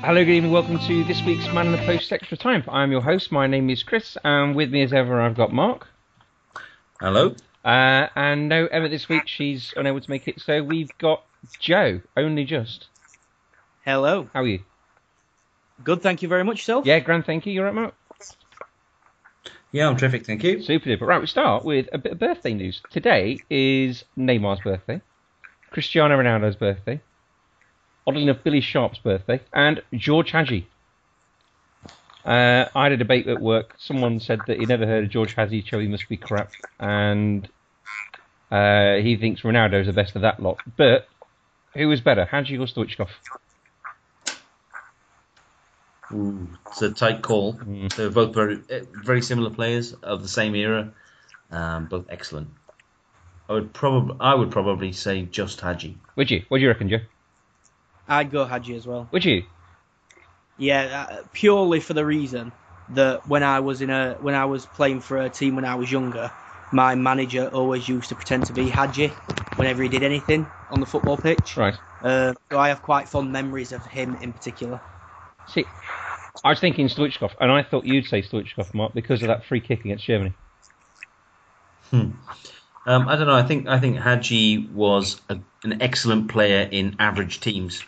Hello, good evening, welcome to this week's Man in the Post Extra Time. I'm your host, my name is Chris, and with me as ever I've got Mark. Hello. And no Emma this week, she's unable to make it, so we've got Joe, only just. Hello. How are you? Good, thank you very much, yourself? Yeah, grand, thank you. You alright, Mark? Yeah, I'm terrific, thank you. Super duper. Right, we start with a bit of birthday news. Today is Neymar's birthday, Cristiano Ronaldo's birthday, oddly enough, Billy Sharp's birthday, and George Hagi. I had a debate at work. Someone said that he never heard of George Hagi, Chelsea must be crap, and he thinks Ronaldo's the best of that lot. But who was better, Hagi or Stoichkov? Ooh, it's a tight call. Mm. They were both very similar players of the same era, both excellent. I would probably say just Hagi. Would you? What do you reckon, Joe? I'd go Hagi as well. Would you? Yeah, purely for the reason that when I was playing for a team when I was younger, my manager always used to pretend to be Hagi whenever he did anything on the football pitch. Right. So I have quite fond memories of him in particular. See, I was thinking Stoichkov, and I thought you'd say Stoichkov, Mark, because of that free kick against Germany. I don't know. I think Hagi was an excellent player in average teams,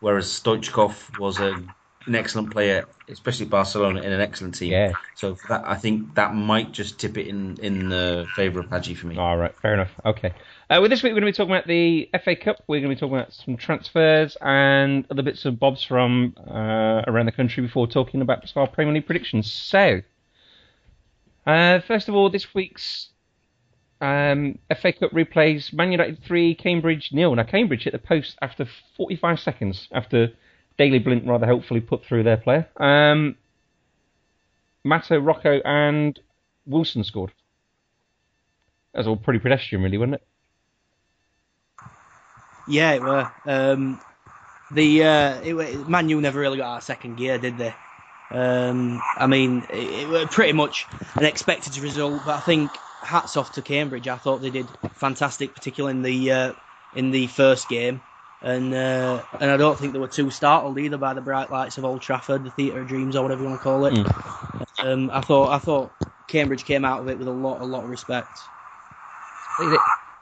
whereas Stoichkov was an excellent player, especially Barcelona, in an excellent team. Yeah. So that, I think that might just tip it in the favour of Hagi for me. All right, fair enough. Okay. Well, this week we're going to be talking about the FA Cup. We're going to be talking about some transfers and other bits and bobs from around the country before talking about our Premier League predictions. So, first of all, this week's FA Cup replays, Man United 3, Cambridge 0. Now, Cambridge hit the post after 45 seconds, after Daley Blint rather helpfully put through their player. Mato, Rocco and Wilson scored. That was all pretty pedestrian, really, wasn't it? Yeah, it were. Man U never really got out of second gear, did they? I mean, it were pretty much an expected result, but I think hats off to Cambridge. I thought they did fantastic, particularly in the first game, and I don't think they were too startled either by the bright lights of Old Trafford, the Theatre of Dreams, or whatever you want to call it. Mm. I thought Cambridge came out of it with a lot of respect.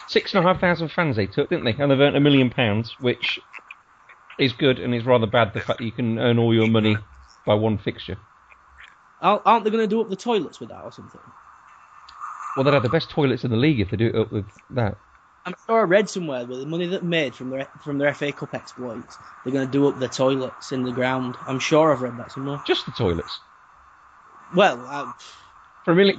6,500 fans they took, didn't they? And they've earned £1 million, which is good and is rather bad. The fact that you can earn all your money by one fixture. Aren't they going to do up the toilets with that or something? Well, they'd have the best toilets in the league if they do it up with that. I'm sure I read somewhere that the money that made from their FA Cup exploits, they're going to do up the toilets in the ground. I'm sure I've read that somewhere. Just the toilets. Well, for really,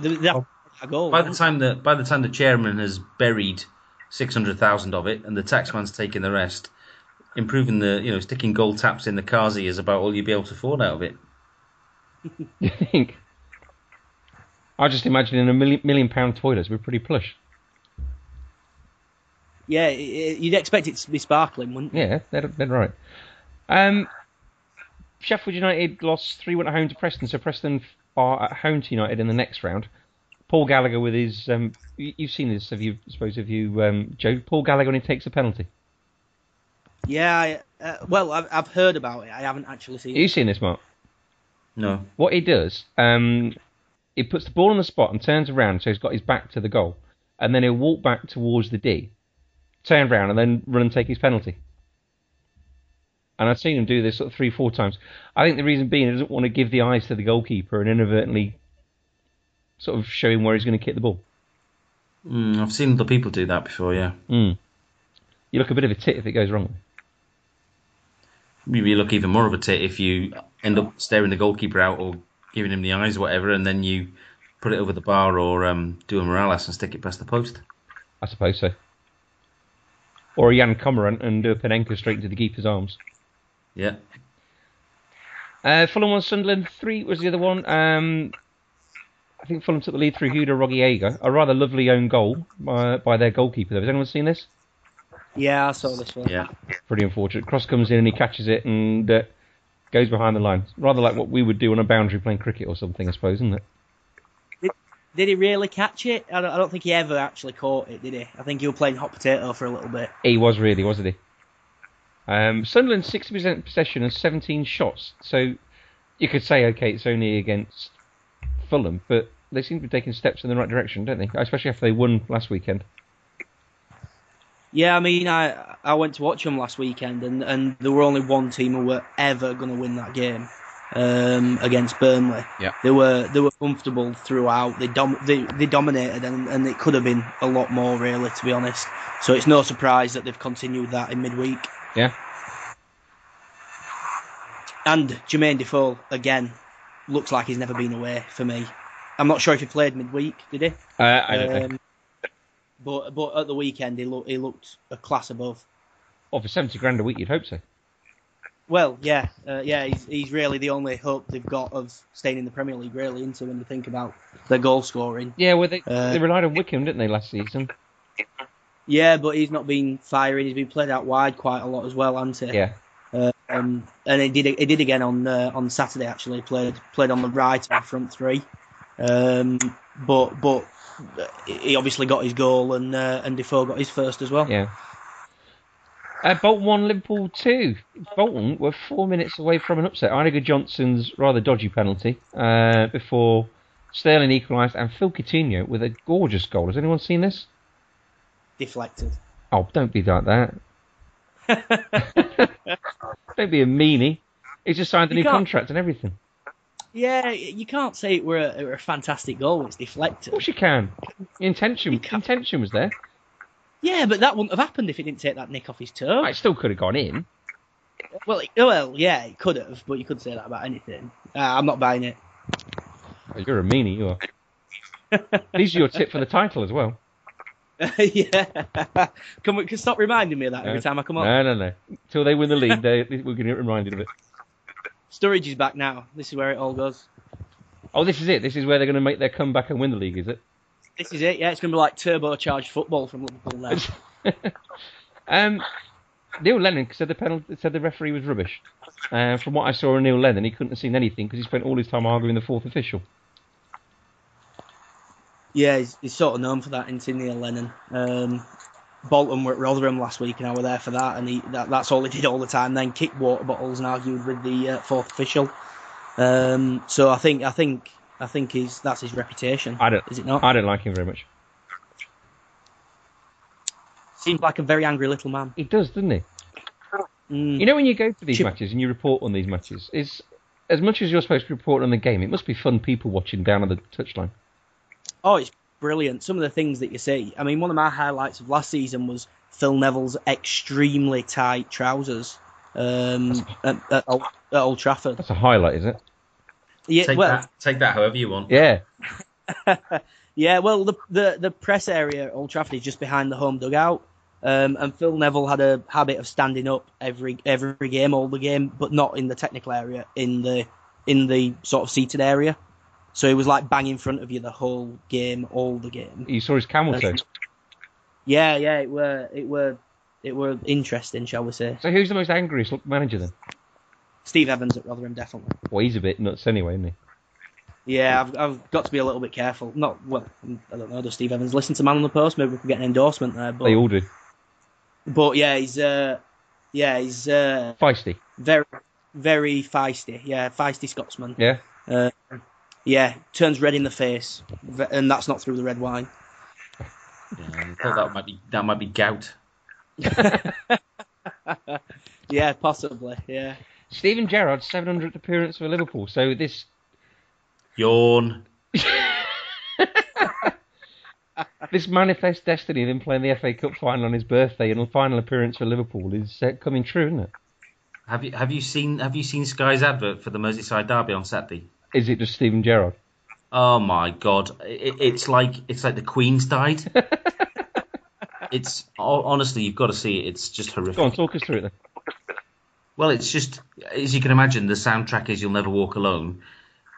a goal. By the time the chairman has buried 600,000 of it, and the taxman's taking the rest, improving the sticking gold taps in the Kazi is about all you'll be able to afford out of it. You think? I just imagine in £1 million toilets, we're pretty plush. Yeah, you'd expect it to be sparkling, wouldn't you? Yeah, they're right. Sheffield United lost 3-1 at home to Preston, so Preston are at home to United in the next round. Paul Gallagher with his... you've seen this, have you? I suppose, have you, Joe? Paul Gallagher when he takes a penalty. Yeah, I've heard about it. I haven't actually seen it. You've seen this, Mark? No. What he does... he puts the ball on the spot and turns around, so he's got his back to the goal. And then he'll walk back towards the D, turn around, and then run and take his penalty. And I've seen him do this sort of 3-4 times. I think the reason being he doesn't want to give the eyes to the goalkeeper and inadvertently sort of show him where he's going to kick the ball. I've seen other people do that before, yeah. Mm. You look a bit of a tit if it goes wrong. You look even more of a tit if you end up staring the goalkeeper out or giving him the eyes or whatever, and then you put it over the bar or do a Morales and stick it past the post. I suppose so. Or a Jan Komarant and do a Panenka straight into the keeper's arms. Yeah. Fulham 1, Sunderland 3 was the other one. I think Fulham took the lead through Hugo Rogiega. A rather lovely own goal by their goalkeeper. Has anyone seen this? Yeah, I saw this one. Yeah. Pretty unfortunate. Cross comes in and he catches it and goes behind the line. Rather like what we would do on a boundary playing cricket or something, I suppose, isn't it? Did he really catch it? I don't think he ever actually caught it, did he? I think he was playing hot potato for a little bit. He was really, wasn't he? Sunderland 60% possession and 17 shots. So you could say, okay, it's only against Fulham, but they seem to be taking steps in the right direction, don't they? Especially after they won last weekend. Yeah, I mean, I went to watch them last weekend, and there were only one team who were ever going to win that game against Burnley. Yeah. They were comfortable throughout. They dominated, and it could have been a lot more, really, to be honest. So it's no surprise that they've continued that in midweek. Yeah. And Jermaine Defoe, again, looks like he's never been away for me. I'm not sure if he played midweek, did he? I don't think. But at the weekend, he looked a class above. Oh, for $70,000 a week, you'd hope so. Well, yeah. He's really the only hope they've got of staying in the Premier League, really, isn't it, when you think about their goal scoring. Yeah, well, they relied on Wickham, didn't they, last season? Yeah, but he's not been firing. He's been played out wide quite a lot as well, hasn't he? Yeah. And he did again on Saturday, actually. He played on the right of our front three. But he obviously got his goal, and Defoe got his first as well. Yeah. Bolton 1, Liverpool 2. Bolton were 4 minutes away from an upset. Inigo Johnson's rather dodgy penalty before Sterling equalised, and Phil Coutinho with a gorgeous goal. Has anyone seen this? Deflected. Oh, don't be like that. Don't be a meanie. He's just signed a new contract and everything. Yeah, you can't say it were a fantastic goal. It's deflected. Of course you can. Intention was there. Yeah, but that wouldn't have happened if he didn't take that nick off his toe. It still could have gone in. Well, yeah, it could have, but you couldn't say that about anything. I'm not buying it. Oh, you're a meanie, you are. At least you're your tip for the title as well. Yeah. Can stop reminding me of that every time I come on. No. Till they win the league, we're going to get reminded of it. Sturridge is back now. This is where it all goes. Oh, this is it. This is where they're going to make their comeback and win the league, is it? This is it, yeah. It's going to be like turbocharged football from Liverpool now. Neil Lennon said the referee was rubbish. From what I saw of Neil Lennon, he couldn't have seen anything because he spent all his time arguing the fourth official. Yeah, he's sort of known for that, isn't he, Neil Lennon? Bolton were at Rotherham last week, and I were there for that, and that's all he did all the time. Then kicked water bottles and argued with the fourth official. So I think that's his reputation. Is it not? I don't like him very much. Seems like a very angry little man. He does, doesn't he? Mm. You know, when you go to these matches and you report on these matches, is as much as you're supposed to report on the game, it must be fun people watching down on the touchline. Oh, it's brilliant. Some of the things that you see. I mean, one of my highlights of last season was Phil Neville's extremely tight trousers at Old Trafford. That's a highlight, is it? Yeah, take that however you want. Yeah. Yeah, well, the press area at Old Trafford is just behind the home dugout, and Phil Neville had a habit of standing up every game, all the game, but not in the technical area, in the sort of seated area. So he was like bang in front of you the whole game, all the game. You saw his camel toe. Yeah, it were interesting, shall we say? So who's the most angriest manager then? Steve Evans at Rotherham, definitely. Well, he's a bit nuts anyway, isn't he? Yeah, I've got to be a little bit careful. I don't know. Does Steve Evans listen to Man on the Post? Maybe we could get an endorsement there. But, they all do. But yeah, he's feisty. Very, very feisty. Yeah, feisty Scotsman. Yeah. Yeah, turns red in the face, and that's not through the red wine. Yeah, I thought that might be gout. Yeah, possibly. Yeah. Steven Gerrard's 700th appearance for Liverpool. So this yawn. This manifest destiny of him playing the FA Cup final on his birthday and a final appearance for Liverpool is coming true, isn't it? Have you seen Sky's advert for the Merseyside derby on Saturday? Is it just Steven Gerrard? Oh my God! It's like the Queen's died. It's honestly, you've got to see it. It's just horrific. Go on, talk us through it then. Well, it's just, as you can imagine, the soundtrack is "You'll Never Walk Alone,"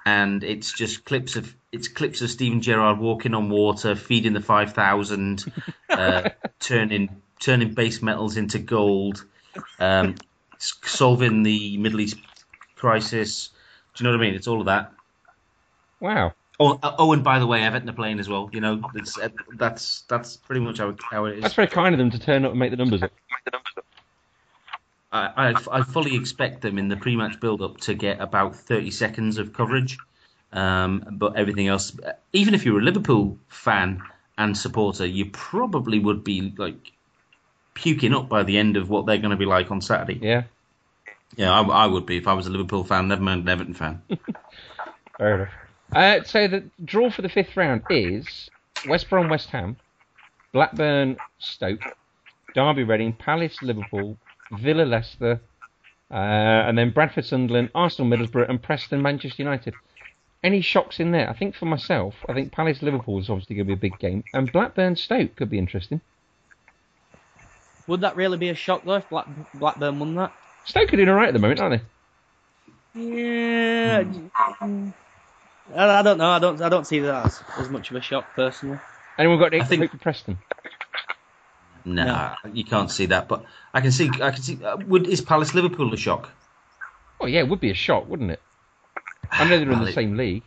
and it's just clips of Steven Gerrard walking on water, feeding the 5,000, turning base metals into gold, solving the Middle East crisis. Do you know what I mean? It's all of that. Wow. Oh, and by the way, Everton are playing as well. You know, that's pretty much how it is. That's very kind of them to turn up and make the numbers up. I fully expect them in the pre-match build-up to get about 30 seconds of coverage, but everything else. Even if you were a Liverpool fan and supporter, you probably would be like puking up by the end of what they're going to be like on Saturday. Yeah, I would be if I was a Liverpool fan. Never mind an Everton fan. Fair enough. So the draw for the fifth round is West Brom, West Ham, Blackburn, Stoke, Derby, Reading, Palace, Liverpool, Villa, Leicester, and then Bradford, Sunderland, Arsenal, Middlesbrough, and Preston, Manchester United. Any shocks in there? I think for myself, I think Palace, Liverpool is obviously going to be a big game, and Blackburn, Stoke could be interesting. Would that really be a shock though if Blackburn won that? Stoke are doing all right at the moment, aren't they? Yeah. I don't know. I don't see that as much of a shock personally. Anyone got any hope for Preston? No, you can't see that. But I can see. Is Palace Liverpool a shock? Oh yeah, it would be a shock, wouldn't it? I know they're in the same league.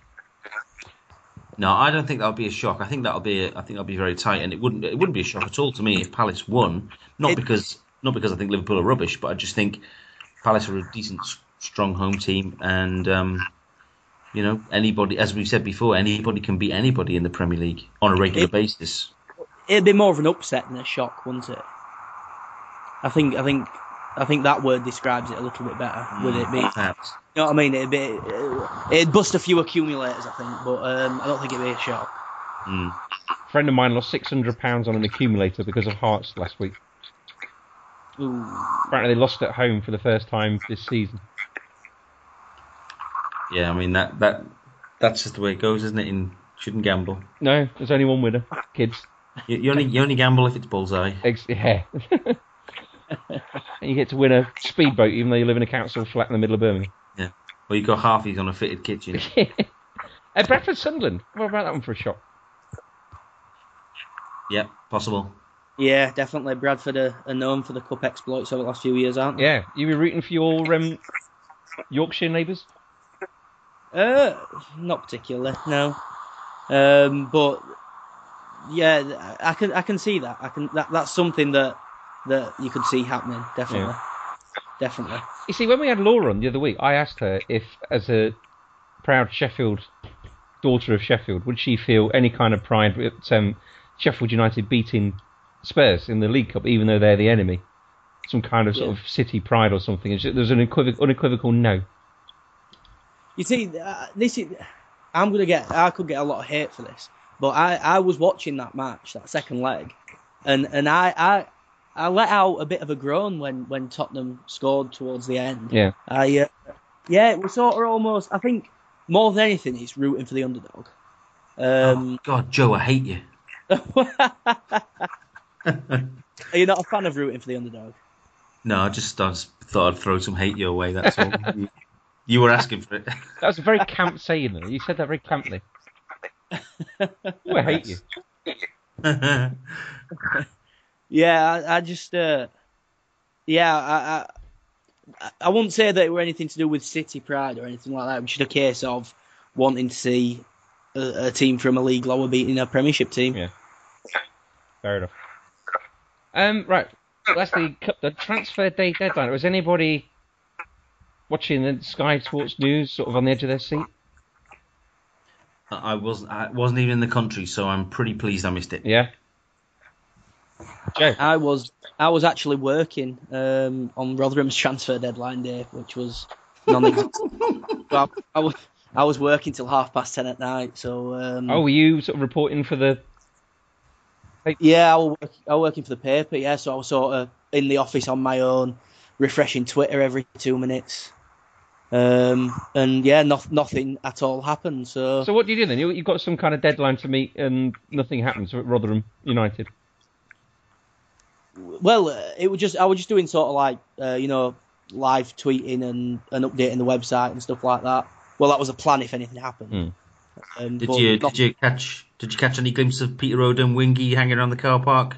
No, I don't think that would be a shock. I think that'll be very tight, and it wouldn't be a shock at all to me if Palace won. Not because I think Liverpool are rubbish, but I just think Palace are a decent, strong home team, and you know, anybody, as we've said before, anybody can beat anybody in the Premier League on a regular basis. It'd be more of an upset than a shock, wouldn't it? I think that word describes it a little bit better. Would it be? Perhaps. You know what I mean? It'd bust a few accumulators, I think, but I don't think it'd be a shock. A friend of mine lost £600 on an accumulator because of Hearts last week. Ooh. Apparently, they lost at home for the first time this season. Yeah, I mean that's just the way it goes, isn't it? You shouldn't gamble. No, there's only one winner, kids. You only gamble if it's bullseye. Yeah. And you get to win a speedboat, even though you live in a council flat in the middle of Birmingham. Yeah. Well, you got halfies on a fitted kitchen. At Bradford, Sunderland. What about that one for a shot? Yeah, possible. Yeah, definitely. Bradford are known for the cup exploits over the last few years, aren't they? Yeah. You were rooting for your Yorkshire neighbours? Not particularly, no. But yeah, I can see that. That's something that you could see happening, definitely. Yeah. Definitely. You see, when we had Laura on the other week, I asked her if, as a proud daughter of Sheffield, would she feel any kind of pride at Sheffield United beating Spurs in the League Cup, even though they're the enemy? Some kind of sort of city pride or something. And there was an unequivocal no. You see, I could get a lot of hate for this, but I was watching that match, that second leg, and I let out a bit of a groan when Tottenham scored towards the end. Yeah. It was sort of almost, I think, more than anything, it's rooting for the underdog. Oh, God, Joe, I hate you. Are you not a fan of rooting for the underdog? No, I just thought I'd throw some hate your way, that's all. You were asking for it. That was a very camp saying, though. You said that very camply. I hate you. I wouldn't say that it were anything to do with city pride or anything like that. It was just a case of wanting to see a team from a league lower beating a Premiership team. Yeah. Fair enough. Right. That's the transfer day deadline. Was anybody watching the Sky Sports News sort of on the edge of their seat? I wasn't even in the country, so I'm pretty pleased I missed it. Yeah. Joe? I was actually working on Rotherham's transfer deadline day, which was non-existent. I was working till 10:30 at night, so... were you sort of reporting for the... Yeah, I was working for the paper, yeah, so I was sort of in the office on my own. refreshing Twitter every 2 minutes. And yeah, nothing at all happened. So what do you do then? You've got some kind of deadline to meet and nothing happens at Rotherham United. Well, I was just doing sort of like, live tweeting and updating the website and stuff like that. Well, that was a plan if anything happened. Did you catch any glimpse of Peter O'Don Wingy hanging around the car park?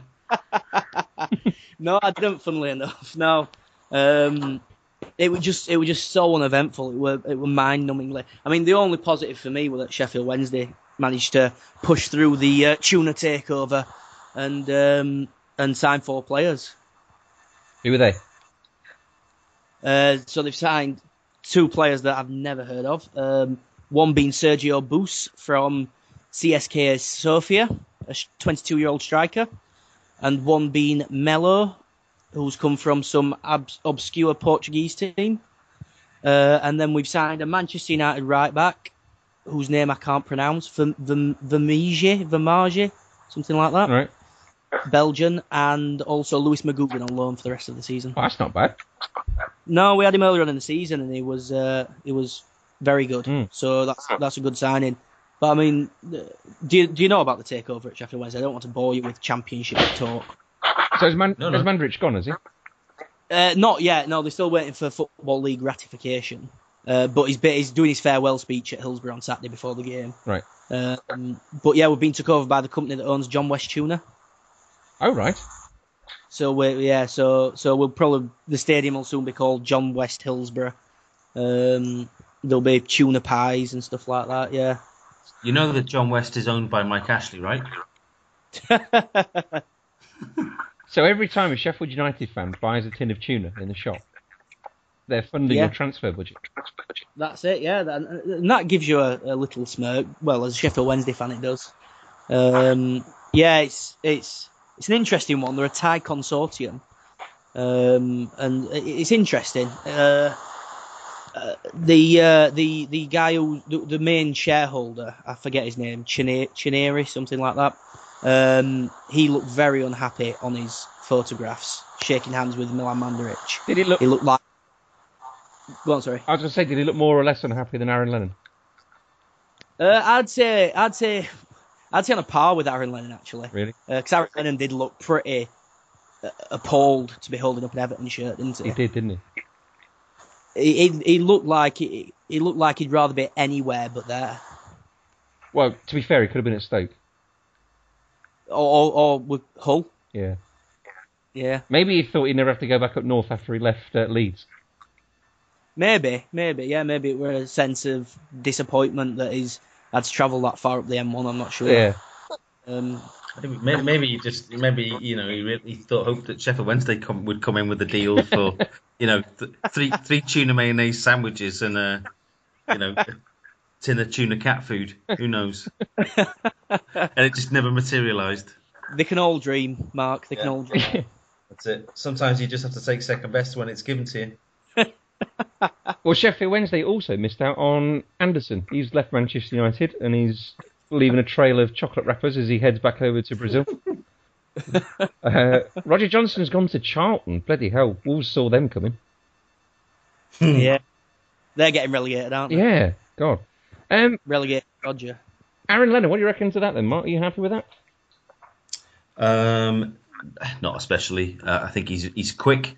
No, I didn't. Funnily enough, no. It was just so uneventful. It were mind-numbingly. I mean, the only positive for me was that Sheffield Wednesday managed to push through the Tuna takeover and sign 4 players. Who were they? So they've signed 2 players that I've never heard of. One being Sergio Bus from CSKA Sofia, a 22-year-old striker, and one being Melo, who's come from some obscure Portuguese team. And then we've signed a Manchester United right-back, whose name I can't pronounce, Vermage, something like that. All right. Belgian, and also Louis McGugan on loan for the rest of the season. Oh, that's not bad. No, we had him earlier on in the season, and he was very good. So that's a good signing. But I mean, do you know about the takeover at Sheffield Wednesday? I don't want to bore you with championship talk. So has Mandrich gone, has he? Not yet. No, they're still waiting for Football League ratification. But he's doing his farewell speech at Hillsborough on Saturday before the game. Right. But yeah, we've been took over by the company that owns John West Tuna. Oh right. So we'll probably, the stadium will soon be called John West Hillsborough. There'll be tuna pies and stuff like that. Yeah. You know that John West is owned by Mike Ashley, right? So every time a Sheffield United fan buys a tin of tuna in the shop, they're funding your transfer budget. That's it, yeah. And that gives you a little smirk. Well, as a Sheffield Wednesday fan, it does. It's an interesting one. They're a Thai consortium. And it's interesting. The guy who the main shareholder, I forget his name, Chineri, something like that. He looked very unhappy on his photographs, shaking hands with Milan Mandarić. Did he looked like? Go on, sorry. I was going to say, did he look more or less unhappy than Aaron Lennon? I'd say on a par with Aaron Lennon, actually. Really? Because Aaron Lennon did look pretty appalled to be holding up an Everton shirt, didn't he? He did, didn't he? He looked like he'd rather be anywhere but there. Well, to be fair, he could have been at Stoke or with Hull. Yeah. Maybe he thought he'd never have to go back up north after he left Leeds. Maybe it were a sense of disappointment that he's had to travel that far up the M1. I'm not sure. Yeah. He hoped that Sheffield Wednesday would come in with a deal for three tuna mayonnaise sandwiches and a tin of tuna cat food. Who knows? And it just never materialised. They can all dream, Mark. They can all dream. That's it. Sometimes you just have to take second best when it's given to you. Well, Sheffield Wednesday also missed out on Anderson. He's left Manchester United and he's leaving a trail of chocolate wrappers as he heads back over to Brazil. Roger Johnson's gone to Charlton. Bloody hell, Wolves saw them coming. Yeah, they're getting relegated, aren't they? Yeah, God. Relegated Roger. Aaron Lennon, what do you reckon to that then, Mark? Are you happy with that? Not especially. I think he's quick,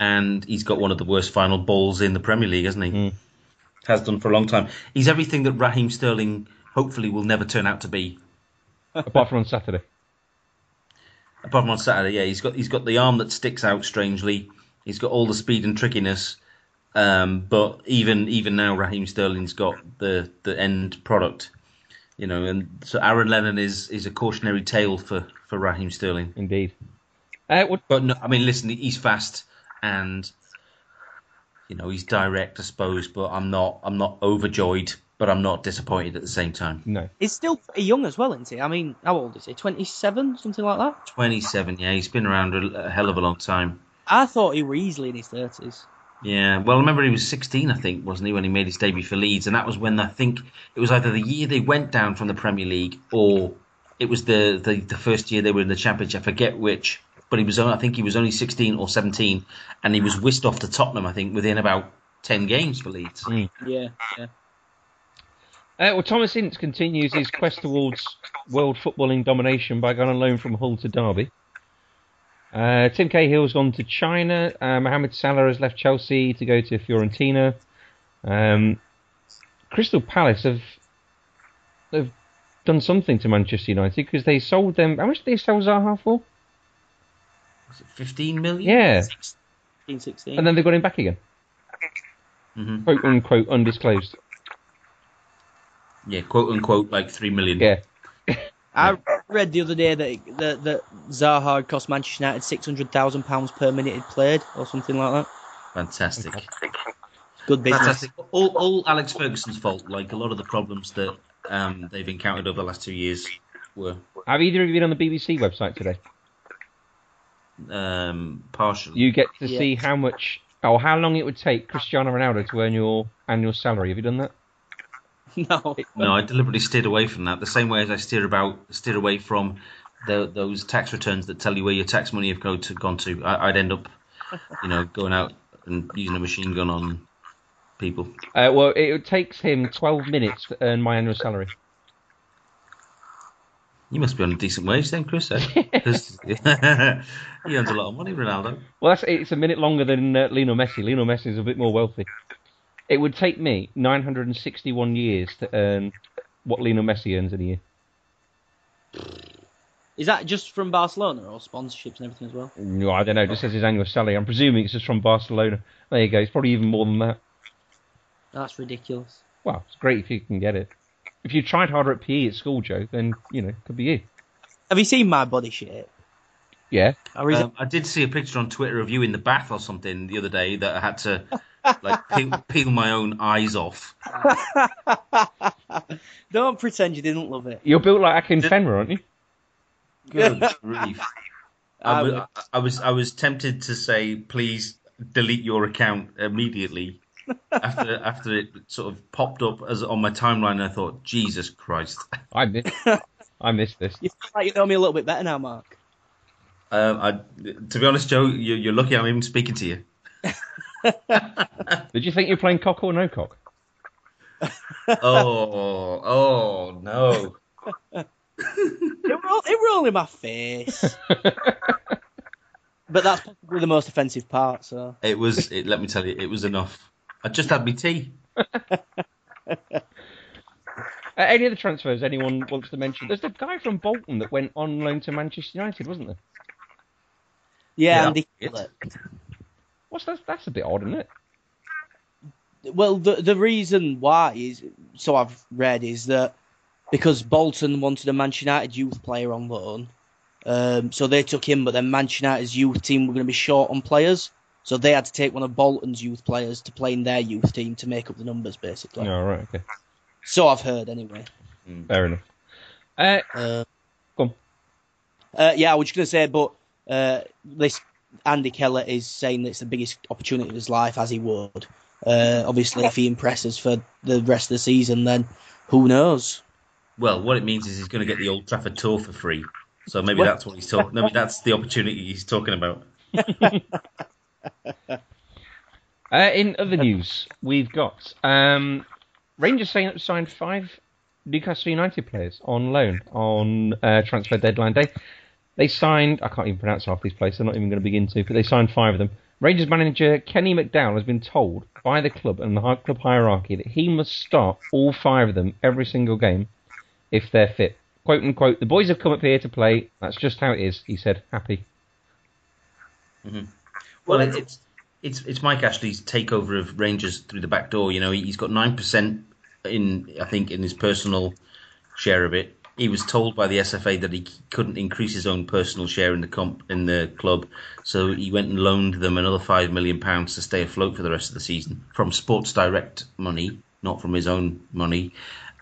and he's got one of the worst final balls in the Premier League, hasn't he? Has done for a long time. He's everything that Raheem Sterling hopefully will never turn out to be. Apart from on Saturday, yeah, he's got the arm that sticks out strangely. He's got all the speed and trickiness, but even now, Raheem Sterling's got the end product, And so Aaron Lennon is a cautionary tale for Raheem Sterling. Indeed. But no, I mean, listen, he's fast and he's direct, I suppose. But I'm not overjoyed, but I'm not disappointed at the same time. No. He's still pretty young as well, isn't he? I mean, how old is he? 27, something like that? 27, yeah. He's been around a hell of a long time. I thought he were easily in his 30s. Yeah, well, I remember he was 16, I think, wasn't he, when he made his debut for Leeds? And that was when, I think, it was either the year they went down from the Premier League or it was the first year they were in the Championship. I forget which, but he was only, I think he was only 16 or 17, and he was whisked off to Tottenham, I think, within about 10 games for Leeds. Yeah. Well, Thomas Ince continues his quest towards world footballing domination by going on loan from Hull to Derby. Tim Cahill's gone to China. Mohamed Salah has left Chelsea to go to Fiorentina. Crystal Palace have done something to Manchester United because they sold them. How much did they sell Zaha for? Was it 15 million? Yeah. 16, 16. And then they got him back again. Mm-hmm. Quote unquote undisclosed. Yeah, quote unquote, like 3 million. Yeah. I read the other day that Zaha cost Manchester United £600,000 per minute it played, or something like that. Fantastic. Good business. Fantastic. All Alex Ferguson's fault. Like, a lot of the problems that they've encountered over the last 2 years were. Have either of you been on the BBC website today? Partially. You get to see how long it would take Cristiano Ronaldo to earn your annual salary. Have you done that? No, I deliberately steered away from that. The same way as I steer away from those tax returns that tell you where your tax money have gone to. I'd end up, going out and using a machine gun on people. Well, it takes him 12 minutes to earn my annual salary. You must be on a decent wage then, Chris. He earns a lot of money, Ronaldo. Well, it's a minute longer than Lionel Messi. Lionel Messi is a bit more wealthy. It would take me 961 years to earn what Lionel Messi earns in a year. Is that just from Barcelona or sponsorships and everything as well? No, I don't know. It just says his annual salary. I'm presuming it's just from Barcelona. There you go. It's probably even more than that. That's ridiculous. Well, it's great if you can get it. If you tried harder at PE at school, Joe, then, it could be you. Have you seen my body shape? Yeah. I did see a picture on Twitter of you in the bath or something the other day that I had to... peel my own eyes off. Don't pretend you didn't love it. You're built like Akin Fenrir, aren't you? Good grief. I was tempted to say, please delete your account immediately after it sort of popped up as on my timeline. And I thought, Jesus Christ, I missed this. You feel like you know me a little bit better now, Mark. To be honest, Joe, you're lucky I'm even speaking to you. Did you think you were playing cock or no cock? Oh no! It were all in my face. But that's probably the most offensive part. So it was. Let me tell you, it was enough. I just had my tea. Any other transfers anyone wants to mention? There's the guy from Bolton that went on loan to Manchester United, wasn't there? Yeah, Andy. That's a bit odd, isn't it? Well, the reason why is, so I've read, is that because Bolton wanted a Manchester United youth player on loan, so they took him, but then Manchester United's youth team were going to be short on players, so they had to take one of Bolton's youth players to play in their youth team to make up the numbers, basically. Oh, right, okay. So I've heard, anyway. Fair enough. Go on. I was just going to say, but this... Andy Keller is saying that it's the biggest opportunity of his life, as he would. Obviously, if he impresses for the rest of the season, then who knows? Well, what it means is he's going to get the Old Trafford tour for free. So maybe that's what he's talking. Maybe that's the opportunity he's talking about. In other news, we've got Rangers signed 5 Newcastle United players on loan on transfer deadline day. They signed, I can't even pronounce half these places, I'm not even going to begin to, but they signed 5 of them. Rangers manager Kenny McDowell has been told by the club and the club hierarchy that he must start all 5 of them every single game if they're fit. Quote unquote, the boys have come up here to play, that's just how it is, he said, happy. Mm-hmm. Well, it's Mike Ashley's takeover of Rangers through the back door. He's got 9% in his personal share of it. He was told by the SFA that he couldn't increase his own personal share in the club, so he went and loaned them another £5 million to stay afloat for the rest of the season from Sports Direct money, not from his own money.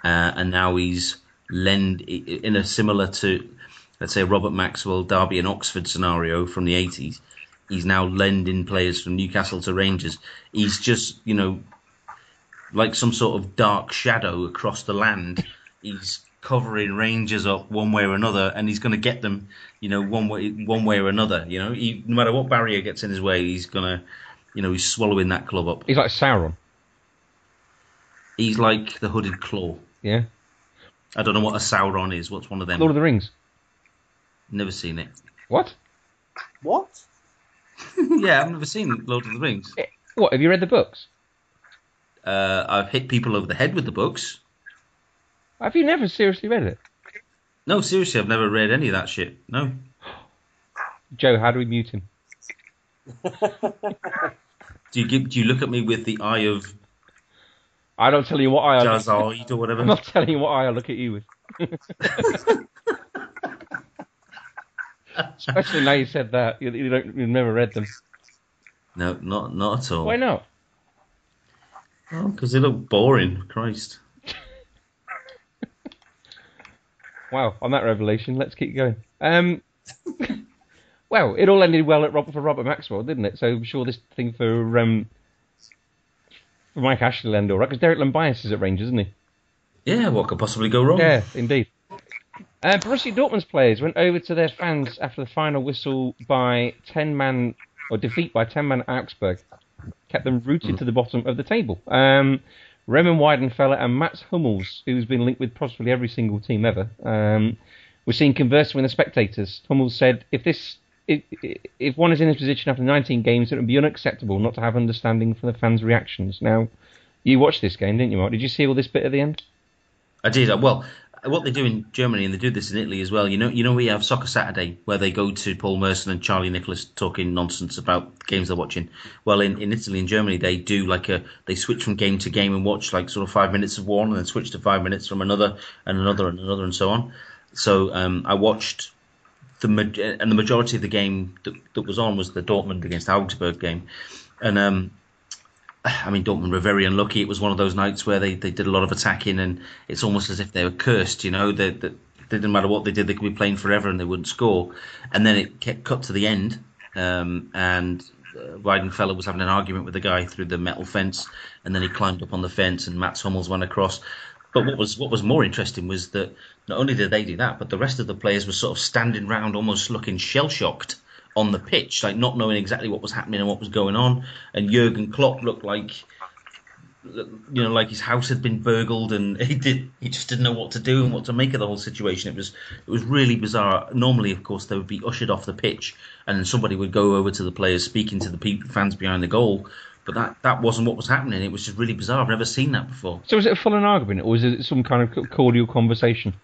And now he's lend in a similar to, let's say, Robert Maxwell, Derby and Oxford scenario from the 80s. He's now lending players from Newcastle to Rangers. He's just, like some sort of dark shadow across the land. He's covering Rangers up one way or another, and he's going to get them, one way or another. No matter what barrier gets in his way, he's going to, he's swallowing that club up. He's like Sauron. He's like the Hooded Claw. Yeah. I don't know what a Sauron is. What's one of them? Lord of the Rings. Never seen it. What? Yeah, I've never seen Lord of the Rings. What, have you read the books? I've hit people over the head with the books. Have you never seriously read it? No, seriously, I've never read any of that shit. No. Joe, how do we mute him? Do you look at me with the eye of... I don't tell you what eye I look at you. Or whatever. I'm not telling you what eye I look at you with. Especially now you said that. You've never read them. No, not at all. Why not? Oh, because they look boring. Christ. Wow, on that revelation, let's keep going. Well, it all ended well for Robert Maxwell, didn't it? So I'm sure this thing for Mike Ashley will end all right, because Derek Lambias is at Rangers, isn't he? Yeah, what could possibly go wrong? Yeah, indeed. Borussia Dortmund's players went over to their fans after the final whistle by 10-man, or defeat by 10-man Augsburg. Kept them rooted to the bottom of the table. Raymond Weidenfeller and Mats Hummels, who's been linked with possibly every single team ever, were seen conversing with the spectators. Hummels said, if one is in this position after 19 games, it would be unacceptable not to have understanding for the fans' reactions. Now, you watched this game, didn't you, Mark? Did you see all this bit at the end? I did. Well, what they do in Germany, and they do this in Italy as well, we have Soccer Saturday, where they go to Paul Merson and Charlie Nicholas talking nonsense about the games they're watching. Well, in Italy and Germany, they do they switch from game to game and watch sort of 5 minutes of one and then switch to 5 minutes from another and another and another and so on. So I watched the majority of the game that was on was the Dortmund against Augsburg game. And Dortmund were very unlucky. It was one of those nights where they did a lot of attacking, and it's almost as if they were cursed, that didn't matter what they did, they could be playing forever and they wouldn't score. And then it kept cut to the end, and Weidenfeller was having an argument with the guy through the metal fence, and then he climbed up on the fence and Mats Hummels went across. But what was more interesting was that not only did they do that, but the rest of the players were sort of standing round, almost looking shell-shocked on the pitch, not knowing exactly what was happening and what was going on. And Jurgen Klopp looked like his house had been burgled, and he just didn't know what to do and what to make of the whole situation. It was really bizarre. Normally, of course, they would be ushered off the pitch and somebody would go over to the players speaking to the fans behind the goal, but that wasn't what was happening. It was just really bizarre. I've never seen that before. So was it a full-on argument, or was it some kind of cordial conversation?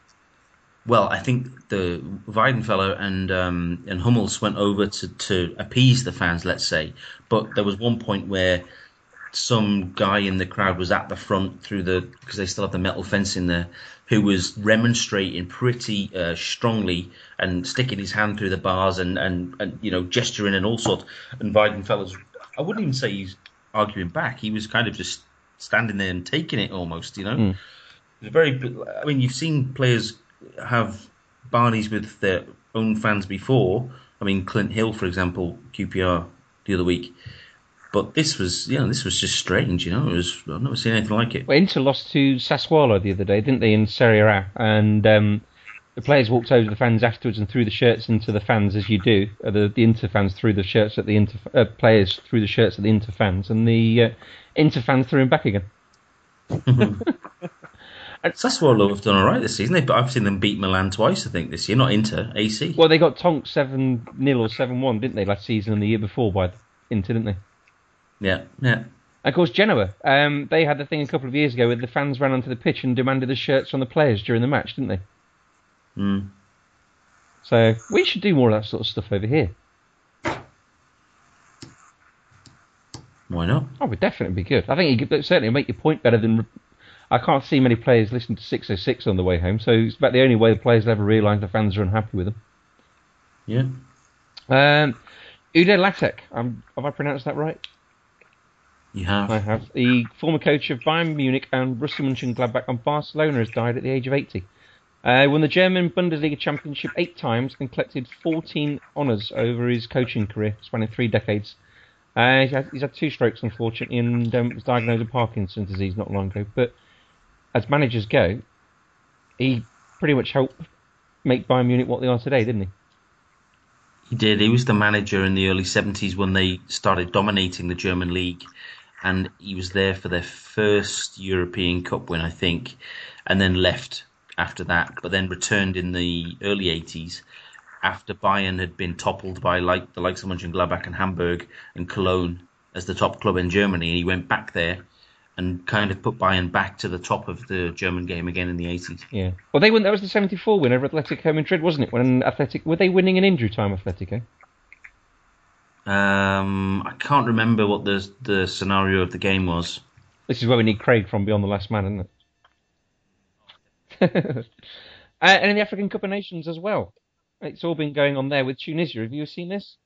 Well, I think the Weidenfeller and Hummels went over to appease the fans, let's say. But there was one point where some guy in the crowd was at the front because they still had the metal fence in there, who was remonstrating pretty strongly and sticking his hand through the bars and gesturing and all sorts. And Weidenfeller's, I wouldn't even say he's arguing back. He was kind of just standing there and taking it almost, Mm. It was you've seen players have barneys with their own fans before. Clint Hill, for example, QPR the other week. But this was just strange. I've never seen anything like it. Well, Inter lost to Sassuolo the other day, didn't they, in Serie A? And the players walked over to the fans afterwards and threw the shirts into the fans, as you do. The Inter fans threw the shirts at the players threw the shirts at the Inter fans, and the Inter fans threw them back again. Sassuolo have done all right this season. I've seen them beat Milan twice, I think, this year. Not Inter, AC. Well, they got tonked 7-0 or 7-1, didn't they, last season and the year before by Inter, didn't they? Yeah, yeah. Of course, Genoa, they had the thing a couple of years ago where the fans ran onto the pitch and demanded the shirts from the players during the match, didn't they? Mm. So we should do more of that sort of stuff over here. Why not? Oh, we'd definitely be good. I think you could certainly make your point better than... I can't see many players listening to 606 on the way home, so it's about the only way the players ever realise the fans are unhappy with them. Yeah. Ude Lattek, have I pronounced that right? You have. I have. The former coach of Bayern Munich and Borussia Mönchengladbach and Barcelona has died at the age of 80. Won the German Bundesliga Championship 8 times and collected 14 honours over his coaching career, spanning 3 decades. He's had 2 strokes, unfortunately, and was diagnosed with Parkinson's disease not long ago, but as managers go, he pretty much helped make Bayern Munich what they are today, didn't he? He did. He was the manager in the early 70s when they started dominating the German league, and he was there for their first European Cup win, I think, and then left after that, but then returned in the early 80s after Bayern had been toppled by the likes of Mönchengladbach and Hamburg and Cologne as the top club in Germany, and he went back there and kind of put Bayern back to the top of the German game again in the 80s. Yeah. Well, they won. That was the 74 win over Atletico Madrid, wasn't it? When Atletico, were they winning in injury time, Atletico? I can't remember what the scenario of the game was. This is where we need Craig from Beyond the Last Man, isn't it? And in the African Cup of Nations as well. It's all been going on there with Tunisia. Have you seen this?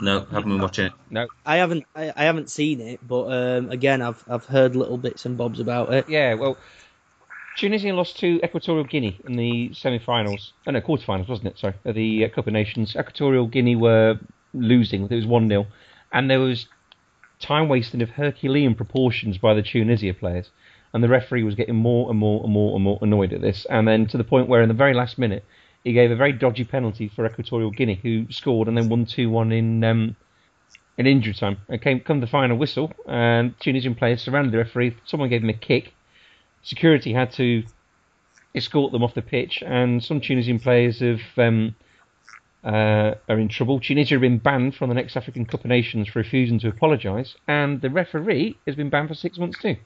No, haven't been watching it. No, I haven't seen it, but again, I've heard little bits and bobs about it. Yeah, well, Tunisia lost to Equatorial Guinea in the semi-finals. Oh no, quarter-finals, wasn't it? Sorry, the Cup of Nations. Equatorial Guinea were losing. It was 1-0, and there was time wasting of Herculean proportions by the Tunisia players, and the referee was getting more and more annoyed at this, and then to the point where in the very last minute, he gave a very dodgy penalty for Equatorial Guinea, who scored and then won 2-1 in injury time. And come the final whistle, and Tunisian players surrounded the referee. Someone gave him a kick. Security had to escort them off the pitch, and some Tunisian players are in trouble. Tunisia have been banned from the next African Cup of Nations for refusing to apologise, and the referee has been banned for 6 months too.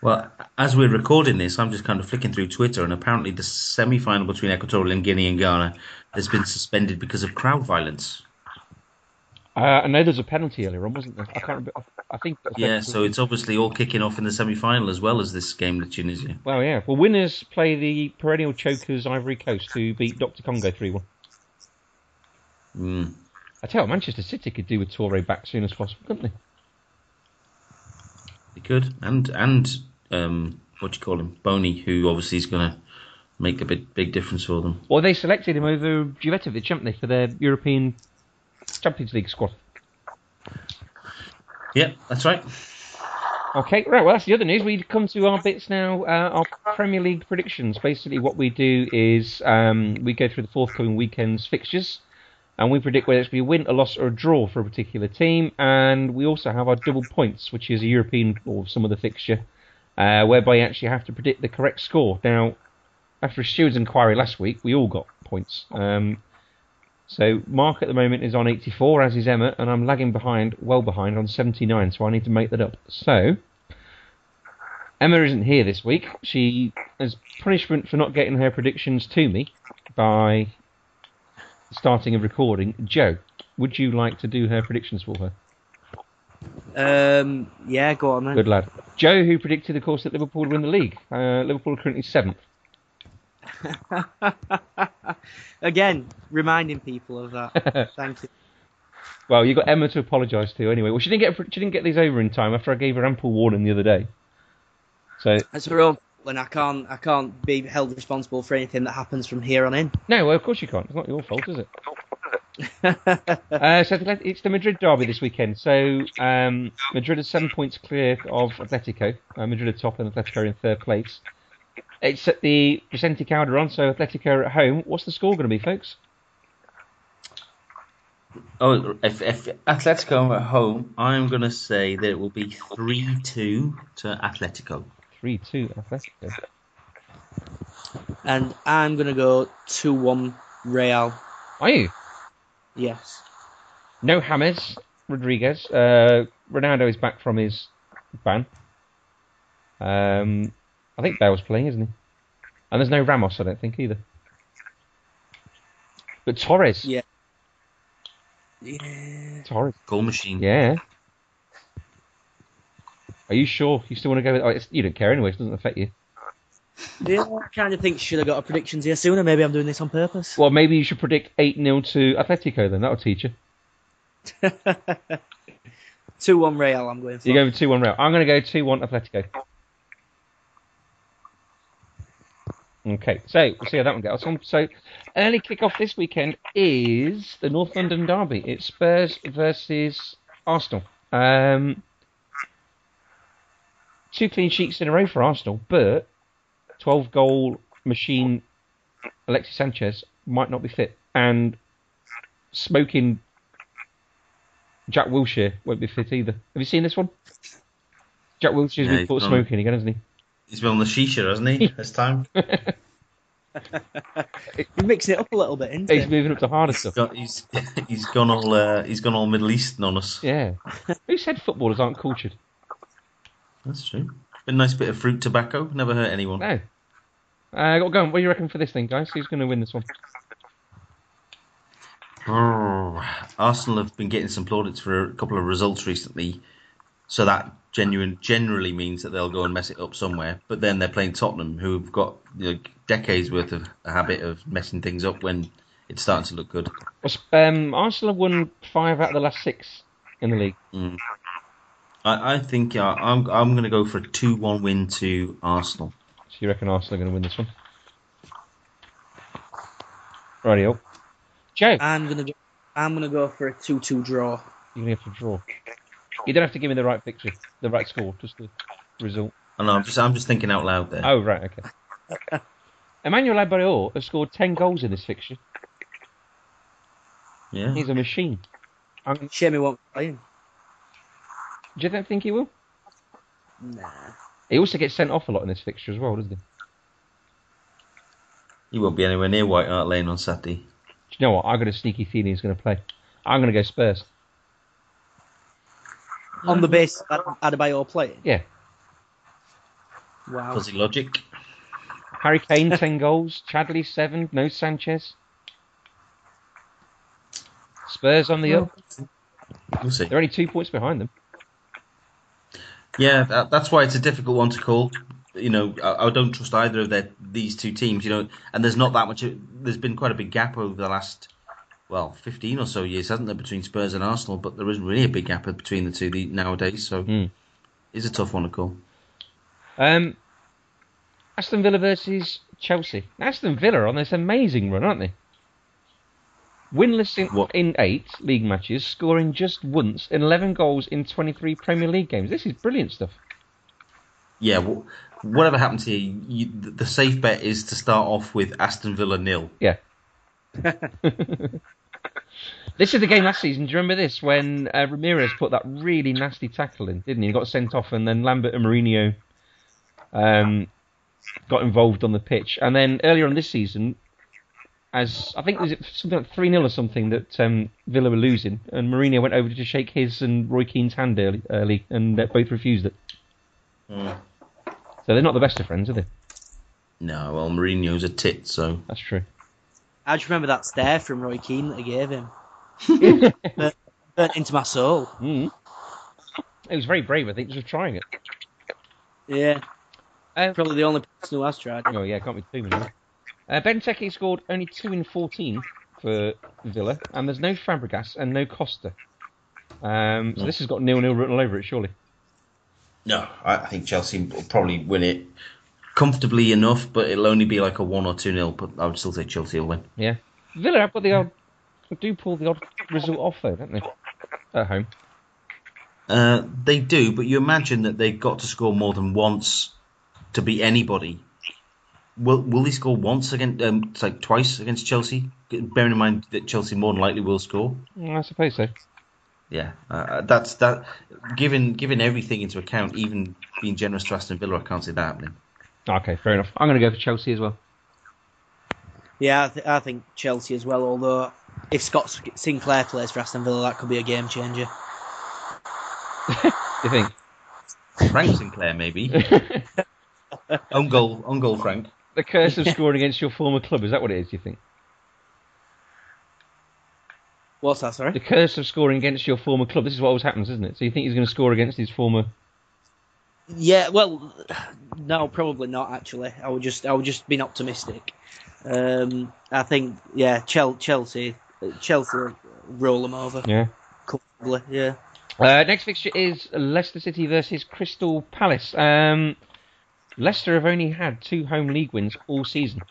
Well, as we're recording this, I'm just kind of flicking through Twitter, and apparently the semi-final between Equatorial and Guinea and Ghana has been suspended because of crowd violence. I know there's a penalty earlier on, wasn't there? I can't remember. I think. Yeah, so it's obviously all kicking off in the semi-final as well as this game with Tunisia. Well, yeah. Well, winners play the perennial chokers Ivory Coast, who beat Dr. Congo 3-1. Mm. I tell you, Manchester City could do with Toure back as soon as possible, couldn't they? They could, and what do you call him, Boney, who obviously is going to make a big difference for them. Well, they selected him over Jovetovic, haven't they, for their European Champions League squad? Yep, that's right. Okay, right. Well, that's the other news. We've come to our bits now. Our Premier League predictions. Basically, what we do is we go through the forthcoming weekend's fixtures, and we predict whether it's going to be a win, a loss, or a draw for a particular team. And we also have our double points, which is a European or some other fixture, whereby you actually have to predict the correct score. Now, after a Stewards inquiry last week, we all got points. So Mark at the moment is on 84, as is Emma, and I'm lagging behind, well behind, on 79, so I need to make that up. So, Emma isn't here this week. She, as punishment for not getting her predictions to me by starting a recording, Joe, would you like to do her predictions for her? Yeah, go on then. Good lad. Joe, who predicted, of course, that Liverpool would win the league. Liverpool are currently 7th. Again, reminding people of that. Thank you. Well, you got Emma to apologise to anyway. Well, she didn't get these over in time after I gave her ample warning the other day. So that's her own. And I can't be held responsible for anything that happens from here on in. No, well, of course you can't. It's not your fault, is it? So it's the Madrid derby this weekend. So Madrid are 7 points clear of Atletico. Madrid are top and Atletico in third place. It's at the Vicente Calderon, so Atletico are at home. What's the score going to be, folks? Oh, if Atletico are at home, I'm going to say that it will be 3-2 to Atletico. 3-2 Atletico. And I'm going to go 2-1 Real. Are you? Yes. No James Rodriguez. Ronaldo is back from his ban. I think Bale's playing, isn't he? And there's no Ramos, I don't think, either. But Torres. Yeah. Torres. Goal machine. Yeah. Are you sure? You still want to go with... Oh, you don't care anyway, it doesn't affect you. Yeah, I kind of think, should have got our predictions here sooner? Maybe I'm doing this on purpose. Well, maybe you should predict 8-0 to Atletico then, that'll teach you. 2-1 Real, I'm going for. You're going 2-1 Real. I'm going to go 2-1 Atletico. Okay, so we'll see how that one goes on. So, early kick-off this weekend is the North London derby. It's Spurs versus Arsenal. 2 clean sheets in a row for Arsenal, but 12 goal machine Alexis Sanchez might not be fit, and smoking Jack Wilshere won't be fit either. Have you seen this one? Jack Wilshere's been caught smoking again, hasn't he? He's been on the shisha, hasn't he, this time? He's mixing it up a little bit, isn't he? He's moving up to harder stuff. He's gone all Middle Eastern on us. Yeah. Who said footballers aren't cultured? That's true. A nice bit of fruit tobacco. Never hurt anyone. No. I got to go. What do you reckon for this thing, guys? Who's going to win this one? Oh, Arsenal have been getting some plaudits for a couple of results recently, so that generally means that they'll go and mess it up somewhere. But then they're playing Tottenham, who've got decades worth of a habit of messing things up when it's starting to look good. Arsenal have won 5 out of the last 6 in the league. Mm. I think I'm going to go for a 2-1 win to Arsenal. So you reckon Arsenal are going to win this one? Rightio. Joe? I'm going to go for a 2-2 draw. You're going to have to draw. You don't have to give me the right picture, the right score, just the result. Oh, no, I'm just thinking out loud there. Oh, right, okay. Emmanuel Adebayor has scored 10 goals in this fixture. Yeah. He's a machine. Shame he won't play him. Do you think he will? Nah. He also gets sent off a lot in this fixture as well, doesn't he? He won't be anywhere near White Hart Lane on Saturday. Do you know what? I've got a sneaky feeling he's going to play. I'm going to go Spurs. On the basis of Adebayor playing? Yeah. Wow. Fuzzy logic. Harry Kane, 10 goals. Chadley, 7. No Sanchez. Spurs on the up. We'll see. They're only 2 points behind them. Yeah, that's why it's a difficult one to call. You know, I don't trust either of these two teams. You know, and there's not that much. There's been quite a big gap over the last, 15 or so years, hasn't there, between Spurs and Arsenal? But there isn't really a big gap between the two nowadays. So, It's a tough one to call. Aston Villa versus Chelsea. Aston Villa are on this amazing run, aren't they? Winless in 8 league matches, scoring just once in 11 goals in 23 Premier League games. This is brilliant stuff. Yeah, whatever happened to you, the safe bet is to start off with Aston Villa 0. Yeah. This is the game last season. Do you remember this? When Ramirez put that really nasty tackle in, didn't he? He got sent off, and then Lambert and Mourinho got involved on the pitch. And then earlier on this season, as I think it was something like 3-0 or something that Villa were losing, and Mourinho went over to shake his and Roy Keane's hand early and both refused it. So they're not the best of friends, are they? No, well, Mourinho's a tit, so... That's true. I just remember that stare from Roy Keane that he gave him. Burnt into my soul. Mm. It was very brave, I think, just trying it. Yeah. Probably the only person who has tried it. Oh, yeah, can't be too many. Benteke scored only 2 in 14 for Villa, and there's no Fabregas and no Costa. So this has got 0-0 written all over it, surely. No, I think Chelsea will probably win it comfortably enough, but it'll only be like a 1 or 2-0, but I would still say Chelsea will win. Yeah. Villa have got do pull the odd result off, though, don't they? At home. They do, but you imagine that they've got to score more than once to beat anybody. Will he score once again? Twice against Chelsea. Bearing in mind that Chelsea more than likely will score. I suppose so. Yeah, that's that. Given everything into account, even being generous to Aston Villa, I can't see that happening. Okay, fair enough. I'm going to go for Chelsea as well. Yeah, I think Chelsea as well. Although if Scott Sinclair plays for Aston Villa, that could be a game changer. You think? Frank Sinclair, maybe. on goal, Frank. The curse of scoring against your former club, is that what it is, do you think? What's that, sorry? The curse of scoring against your former club. This is what always happens, isn't it? So you think he's going to score against his former... Yeah, well, no, probably not, actually. I would just been optimistic. I think, yeah, Chelsea roll them over. Yeah. Probably, yeah. Next fixture is Leicester City versus Crystal Palace. Leicester have only had 2 home league wins all season.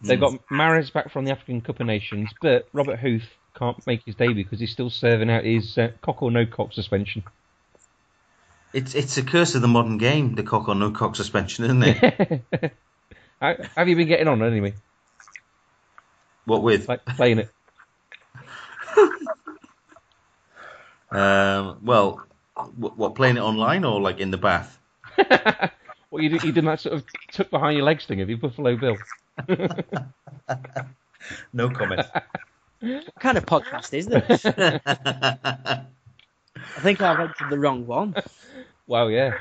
They've got Mahrez back from the African Cup of Nations, but Robert Huth can't make his debut because he's still serving out his cock or no cock suspension. It's a curse of the modern game, the cock or no cock suspension, isn't it? Have you been getting on anyway? What with? Like playing it. Well, what, playing it online or like in the bath? Well, you did that sort of tuck behind your legs thing, have you, Buffalo Bill? No comment. What kind of podcast is this? I think I've entered the wrong one. Well, yeah.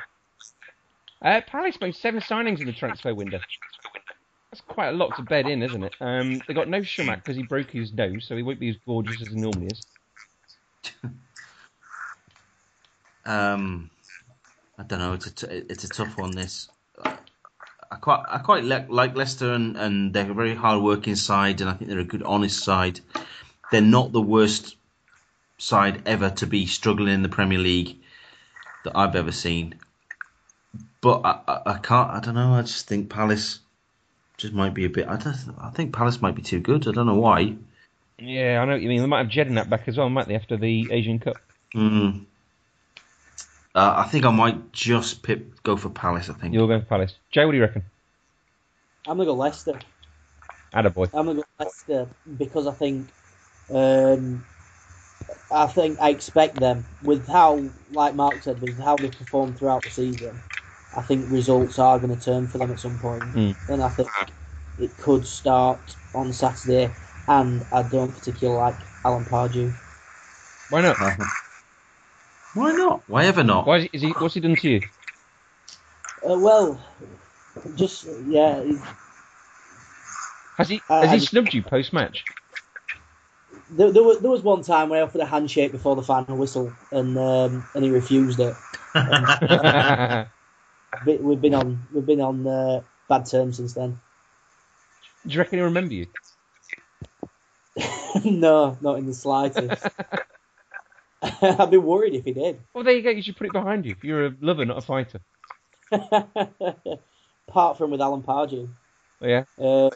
Palace made 7 signings in the transfer window. That's quite a lot to bed in, isn't it? They got no Schumacher because he broke his nose, so he won't be as gorgeous as he normally is. I don't know. It's a tough one. This I quite like Leicester, and they're a very hard-working side, and I think they're a good, honest side. They're not the worst side ever to be struggling in the Premier League that I've ever seen. But I can't. I don't know. I just think Palace just might be a bit. I think Palace might be too good. I don't know why. Yeah, I know what you mean. They might have Jedinak back as well, might they? After the Asian Cup. Mm. I think I might just go for Palace. I think you'll go for Palace. Jay, what do you reckon? I'm gonna go Leicester. Attaboy. I'm gonna go Leicester because I expect them, with how, like Mark said, with how they performed throughout the season, I think results are going to turn for them at some point. Mm. And I think it could start on Saturday. And I don't particularly like Alan Pardew. Why not? Why not? Why ever not? Why is he? What's he done to you? Has he snubbed you post match? There was one time where I offered a handshake before the final whistle, and he refused it. We've been on bad terms since then. Do you reckon he'll remember you? No, not in the slightest. I'd be worried if he did. Well, there you go. You should put it behind you. You're a lover, not a fighter. Apart from with Alan Pardew. Oh, yeah.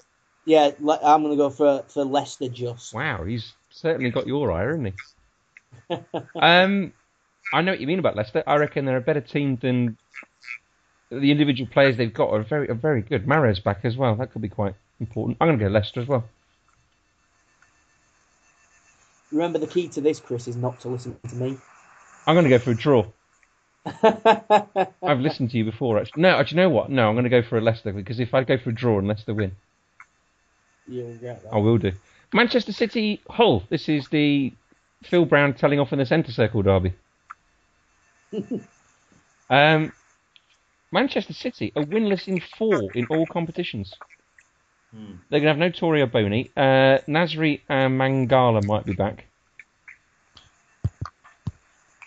Yeah, I'm going to go for Leicester just. Wow, he's certainly got your eye, hasn't he? I know what you mean about Leicester. I reckon they're a better team than the individual players they've got are very good. Mahrez back as well. That could be quite important. I'm going to go Leicester as well. Remember, the key to this, Chris, is not to listen to me. I'm going to go for a draw. I've listened to you before, actually. No, do you know what? No, I'm going to go for a Leicester, because if I go for a draw and Leicester win... You'll get that. I will do. Manchester City, Hull. This is the Phil Brown telling off in the centre circle derby. Manchester City are winless in 4 in all competitions. They're going to have no Torre or Boney. Nasri and Mangala might be back.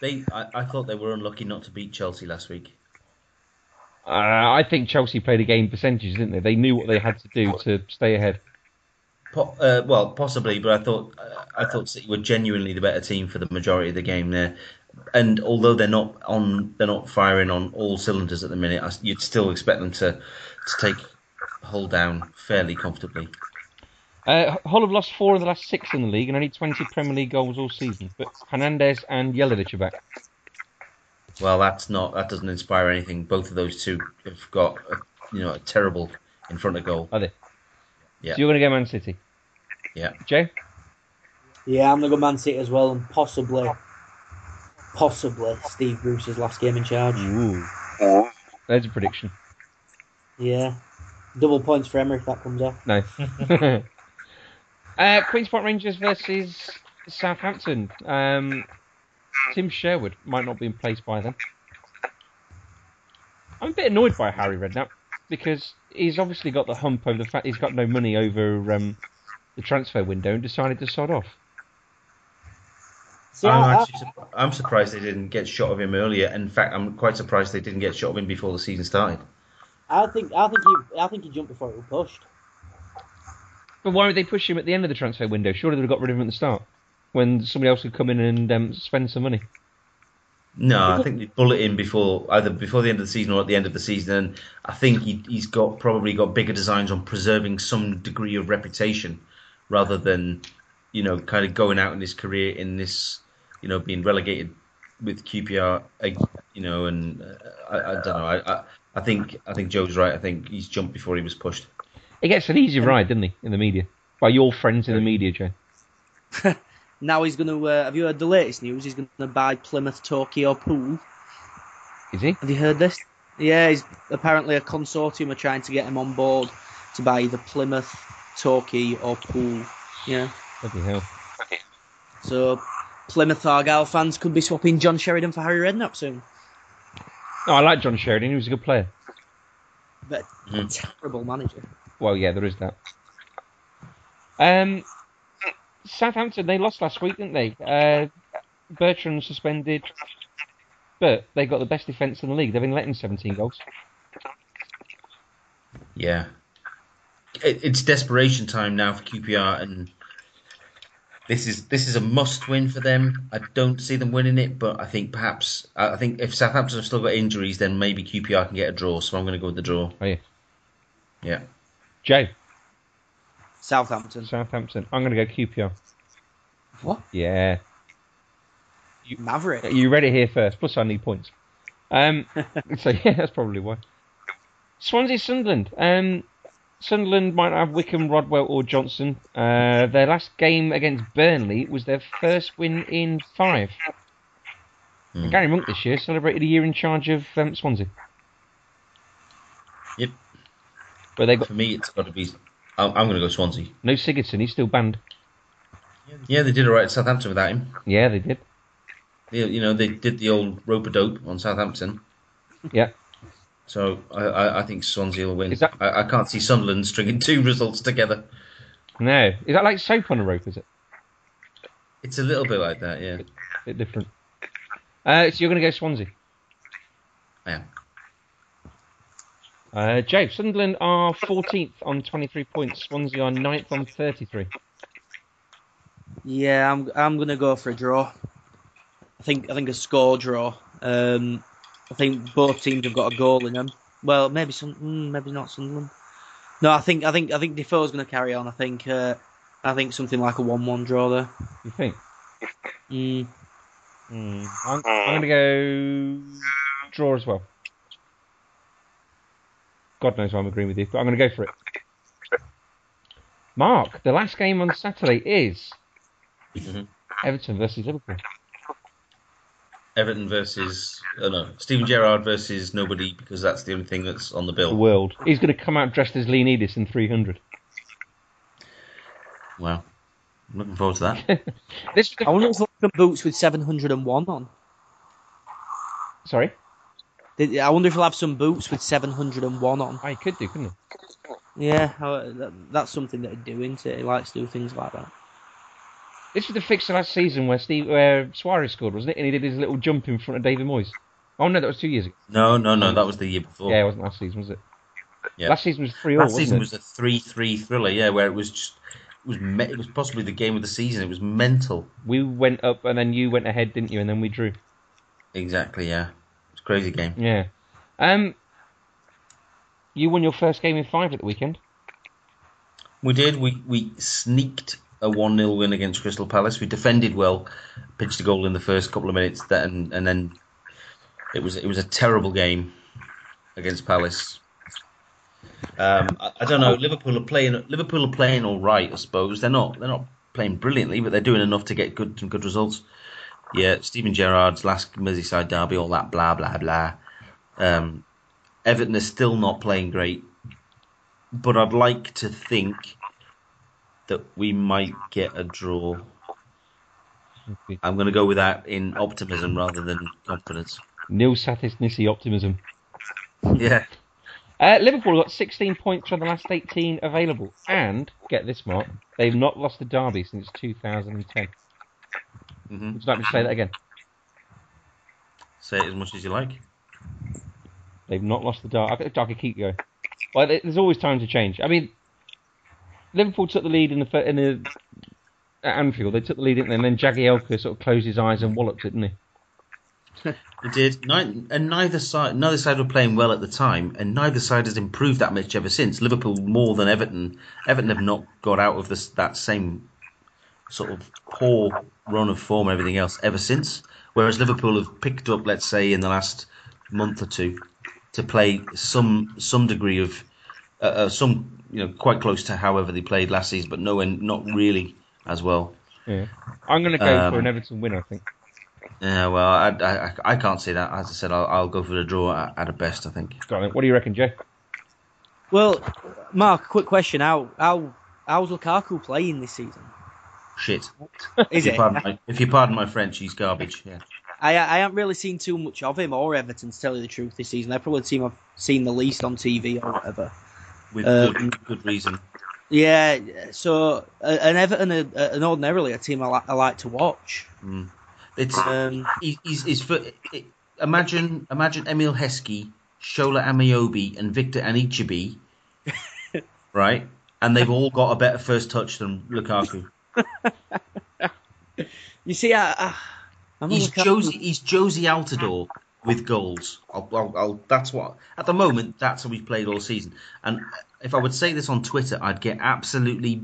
I thought they were unlucky not to beat Chelsea last week. I think Chelsea played a game percentage, didn't they? They knew what they had to do to stay ahead. Well, possibly, but I thought City were genuinely the better team for the majority of the game there. And although they're not firing on all cylinders at the minute, you'd still expect them to take Hull down fairly comfortably. Hull have lost 4 of the last 6 in the league and only 20 Premier League goals all season. But Hernandez and Jelic are back. Well, that doesn't inspire anything. Both of those two have got a terrible in front of goal. Are they? Yeah. So you're going to go Man City? Yeah. Jay? Yeah, I'm going to go Man City as well, and possibly Steve Bruce's last game in charge. Ooh. There's a prediction. Yeah. Double points for Emery if that comes off. No. Queen's Park Rangers versus Southampton. Tim Sherwood might not be in place by then. I'm a bit annoyed by Harry Redknapp because he's obviously got the hump over the fact he's got no money over the transfer window and decided to sod off. So I'm surprised they didn't get shot of him earlier. In fact, I'm quite surprised they didn't get shot of him before the season started. I think he jumped before it was pushed. But why would they push him at the end of the transfer window? Surely they'd have got rid of him at the start, when somebody else could come in and spend some money. No, I think they bullet him either before the end of the season or at the end of the season. And I think he's probably got bigger designs on preserving some degree of reputation rather than, kind of going out in his career in this, being relegated with QPR, you know, and I don't know. I think Joe's right. I think he's jumped before he was pushed. He gets an easy ride, doesn't he, in the media? By your friends in the media, Joe. Now he's going to... have you heard the latest news? He's going to buy Plymouth Tokyo Pool. Is he? Have you heard this? Yeah, apparently a consortium are trying to get him on board to buy either Plymouth, Torquay or Poole. Yeah. Bloody hell. Okay. So Plymouth Argyle fans could be swapping John Sheridan for Harry Redknapp soon. No, I like John Sheridan. He was a good player. But a terrible manager. Well, yeah, there is that. Southampton, they lost last week, didn't they? Bertrand suspended... But they got the best defence in the league. They've been letting 17 goals. Yeah. It's desperation time now for QPR, and this is a must-win for them. I don't see them winning it, but I think if Southampton have still got injuries, then maybe QPR can get a draw, so I'm going to go with the draw. Oh, yeah. Yeah. Jay? Southampton. I'm going to go QPR. What? Yeah. Maverick. You read it here first. Plus, I need points. So, yeah, that's probably why. Swansea-Sunderland. Sunderland might have Wickham, Rodwell or Johnson. Their last game against Burnley was their first win in 5. Mm. Gary Monk this year celebrated a year in charge of Swansea. Yep. But they got... For me, it's got to be... I'm going to go Swansea. No Sigurdsson. He's still banned. Yeah, they did all right at Southampton without him. Yeah, they did. You know, they did the old rope-a-dope on Southampton. Yeah. So I think Swansea will win. I can't see Sunderland stringing 2 results together. No. Is that like soap on a rope, is it? It's a little bit like that, yeah. A bit different. So you're going to go Swansea? I am. Jay, Sunderland are 14th on 23 points. Swansea are 9th on 33. Yeah, I'm going to go for a draw. I think a score draw. I think both teams have got a goal in them. Well, maybe not Sunderland. No, I think Defoe's going to carry on. I think something like a 1-1 draw there. You think? I'm going to go draw as well. God knows why I'm agreeing with you, but I'm going to go for it. Mark, the last game on Saturday is Everton versus Liverpool. Everton versus... Oh no, Steven Gerrard versus nobody, because that's the only thing that's on the bill. The world. He's going to come out dressed as Leonidas in 300. Wow. I'm looking forward to that. I wonder if the boots with 701 on. Sorry? I wonder if he'll have some boots with 701 on. Oh, he could do, couldn't he? Yeah, that's something that he'd do, isn't it? He likes to do things like that. This is the fixture last season where Suarez scored, wasn't it? And he did his little jump in front of David Moyes. Oh, no, that was 2 years ago. No, that was the year before. Yeah, it wasn't last season, was it? Yeah. Last season was 3-3. Last season was a 3-3 thriller, yeah, where it was possibly the game of the season. It was mental. We went up and then you went ahead, didn't you? And then we drew. Exactly, yeah. It was a crazy game. Yeah. You won your first game in 5 at the weekend. We did. We sneaked a 1-0 win against Crystal Palace. We defended well, pitched a goal in the first couple of minutes, and then it was a terrible game against Palace. I don't know. Liverpool are playing all right, I suppose. They're not playing brilliantly, but they're doing enough to get some good results. Yeah, Steven Gerrard's last Merseyside derby, all that blah blah blah. Everton is still not playing great, but I'd like to think that we might get a draw. I'm going to go with that in optimism rather than confidence. Nil Satisnissi optimism. Yeah. Liverpool got 16 points from the last 18 available. And, get this, Mark, they've not lost a derby since 2010. Mm-hmm. Would you like me to say that again? Say it as much as you like. They've not lost the derby. I could keep going. Well, there's always time to change. I mean, Liverpool took the lead at Anfield. They took the lead, didn't they? And then Jagielka sort of closed his eyes and walloped, didn't he? He did. And neither side were playing well at the time, and neither side has improved that much ever since. Liverpool more than Everton. Everton have not got out of that same sort of poor run of form and everything else ever since. Whereas Liverpool have picked up, let's say, in the last month or two, to play some degree of some, you know, quite close to however they played last season, but nowhere, not really as well. Yeah. I'm going to go for an Everton win, I think. Yeah, well, I can't see that. As I said, I'll go for the draw at a best, I think. Got it. What do you reckon, Jeff? Well, Mark, quick question: how's Lukaku playing this season? Shit. Is it? If you pardon my French, he's garbage. Yeah. I haven't really seen too much of him or Everton, to tell you the truth, this season. They're probably the team I've seen the least on TV or whatever. With good reason. Yeah, so an Everton, an ordinarily a team I like to watch. Mm. It's imagine Emil Heskey, Shola Ameobi, and Victor Anichibi, right? And they've all got a better first touch than Lukaku. You see, he's Josie Altidore with goals. That's what at the moment. That's how we've played all season. And if I would say this on Twitter, I'd get absolutely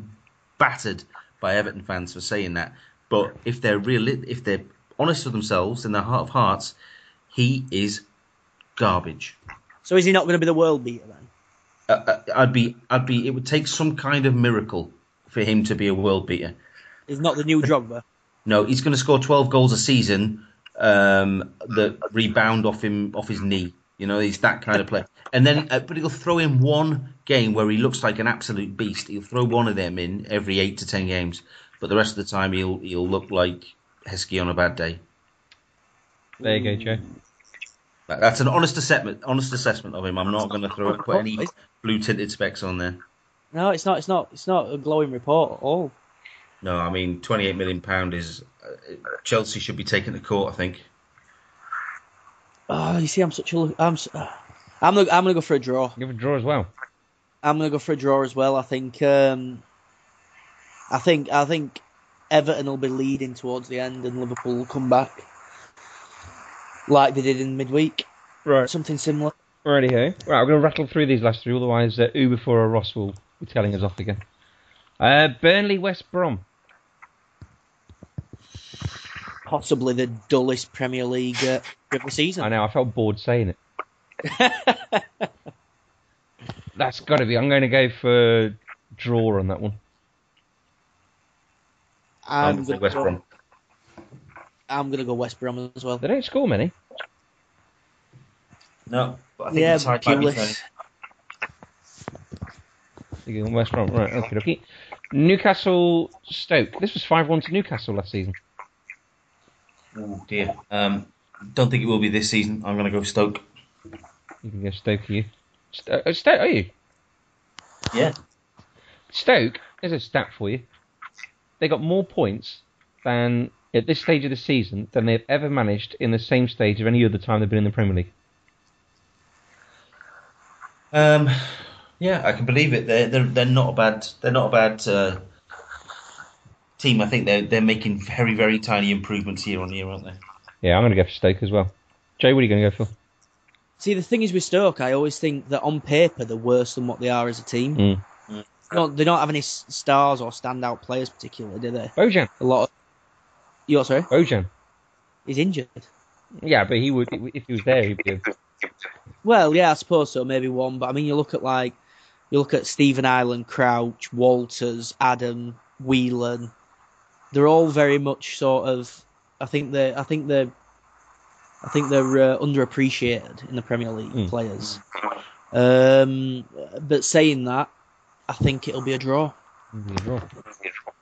battered by Everton fans for saying that. But if they're real, if they're honest with themselves in their heart of hearts, he is garbage. So is he not going to be the world beater then? It would take some kind of miracle for him to be a world beater. He's not the new Drogba. No, he's going to score 12 goals a season that rebound off his knee. You know, he's that kind of player. And then, but he'll throw in one game where he looks like an absolute beast. He'll throw one of them in every 8 to 10 games. But the rest of the time, he'll look like Heskey on a bad day. There you go, Joe. That's an honest assessment of him. I'm not going to put any blue tinted specks on there. No, it's not a glowing report at all. No, I mean, £28 million is Chelsea should be taken to court, I think. Oh, you see, I'm going to go for a draw. You have a draw as well. I'm going to go for a draw as well. I think. I think Everton will be leading towards the end, and Liverpool will come back like they did in midweek. Right, something similar. Alrighty, hey. Right, I'm going to rattle through these last three, otherwise Uber for a Ross will be telling us off again. Burnley, West Brom. Possibly the dullest Premier League of the season. I know. I felt bored saying it. That's got to be. I'm going to go for draw on that one. I'm going to go West Brom. I'm going to go West Brom as well. They don't score many. No, but I think it's high time. You're going West Brom, right? Okay. Newcastle, Stoke. This was 5-1 to Newcastle last season. Oh dear. Don't think it will be this season. I'm going to go Stoke. You can go Stoke. You. Stoke, are you? Yeah. Stoke. There's a stat for you. They got more points than at this stage of the season than they've ever managed in the same stage of any other time they've been in the Premier League. Yeah, I can believe it. They're not a bad team. I think they're making very, very tiny improvements year on year, aren't they? Yeah, I'm going to go for Stoke as well. Jay, what are you going to go for? See, the thing is with Stoke, I always think that on paper they're worse than what they are as a team. Mm. They don't have any stars or standout players particularly, do they? Bojan. A lot of... You're sorry? Bojan. He's injured. Yeah, but he would, if he was there, he'd be... Well, yeah, I suppose so, maybe one. But, I mean, you look at Stephen Ireland, Crouch, Walters, Adam, Whelan. They're all very much sort of... I think they're underappreciated in the Premier League, players. But saying that, I think it'll be a draw.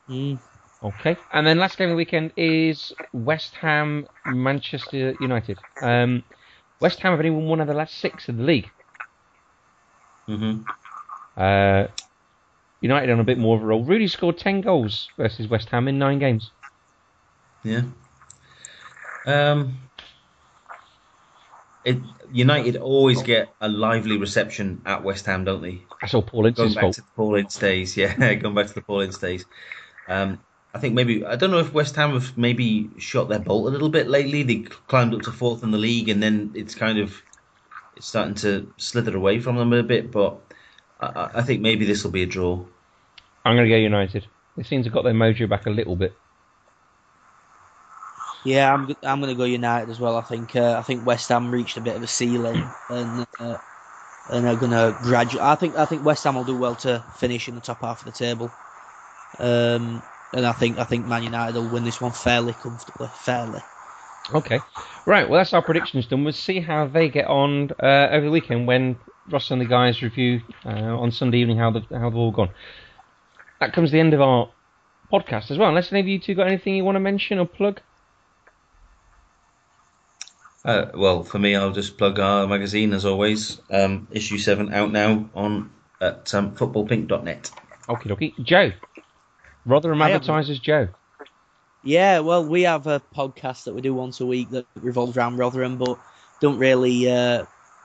Mm. Okay. And then last game of the weekend is West Ham, Manchester United. West Ham have only won one of the last 6 of the league. Mm-hmm. United on a bit more of a roll. Rooney scored 10 goals versus West Ham in 9 games. Yeah. United always get a lively reception at West Ham, don't they? That's all Paul Ince's fault. Going back to the Paul Ince days. I think maybe, I don't know if West Ham have maybe shot their bolt a little bit lately. They climbed up to 4th in the league, and then it's starting to slither away from them a bit. But I think maybe this will be a draw. I'm going to go United. They seem to have got their mojo back a little bit. Yeah, I'm going to go United as well. I think West Ham reached a bit of a ceiling and are going to gradually. I think West Ham will do well to finish in the top half of the table. And I think Man United will win this one fairly comfortably. Okay. Right, well, that's our predictions done. We'll see how they get on over the weekend when Ross and the guys review on Sunday evening how they've all gone. That comes the end of our podcast as well. Unless any of you two got anything you want to mention or plug? Well, for me, I'll just plug our magazine as always. Issue 7 out now at footballpink.net. Okie dokie. Joe. Rotherham Advertisers, Joe. Yeah, well, we have a podcast that we do once a week that revolves around Rotherham, but don't really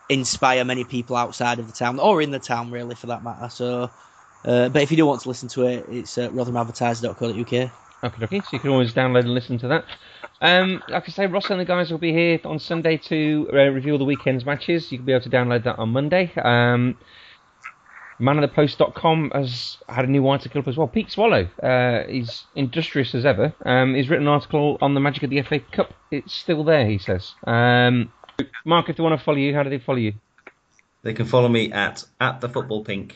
inspire many people outside of the town, or in the town, really, for that matter. So, but if you do want to listen to it, it's rotherhamadvertiser.co.uk. Okay, so you can always download and listen to that. Like I say, Ross and the guys will be here on Sunday to review the weekend's matches. You can be able to download that on Monday. Manofthepost.com has had a new article up as well. Pete Swallow is industrious as ever. He's written an article on the magic of the FA Cup. It's still there, he says. Mark, if they want to follow you, how do they follow you? They can follow me at TheFootballPink.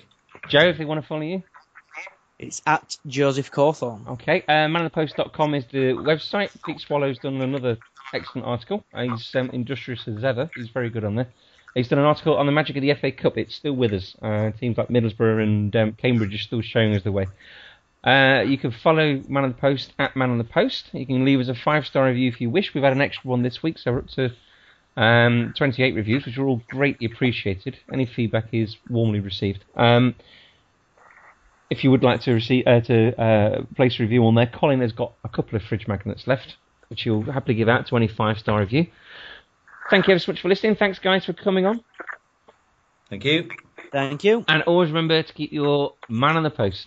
Joe, if they want to follow you? It's at Joseph Cawthorne. Okay, manofthepost.com is the website. Pete Swallow's done another excellent article. He's industrious as ever. He's very good on there. He's done an article on the magic of the FA Cup. It's still with us. Teams like Middlesbrough and Cambridge are still showing us the way. You can follow Man on the Post at Man on the Post. You can leave us a 5-star review if you wish. We've had an extra one this week, so we're up to 28 reviews, which are all greatly appreciated. Any feedback is warmly received. If you would like to place a review on there, Colin has got a couple of fridge magnets left, which he'll happily give out to any 5-star review. Thank you ever so much for listening. Thanks, guys, for coming on. Thank you. And always remember to keep your man on the post.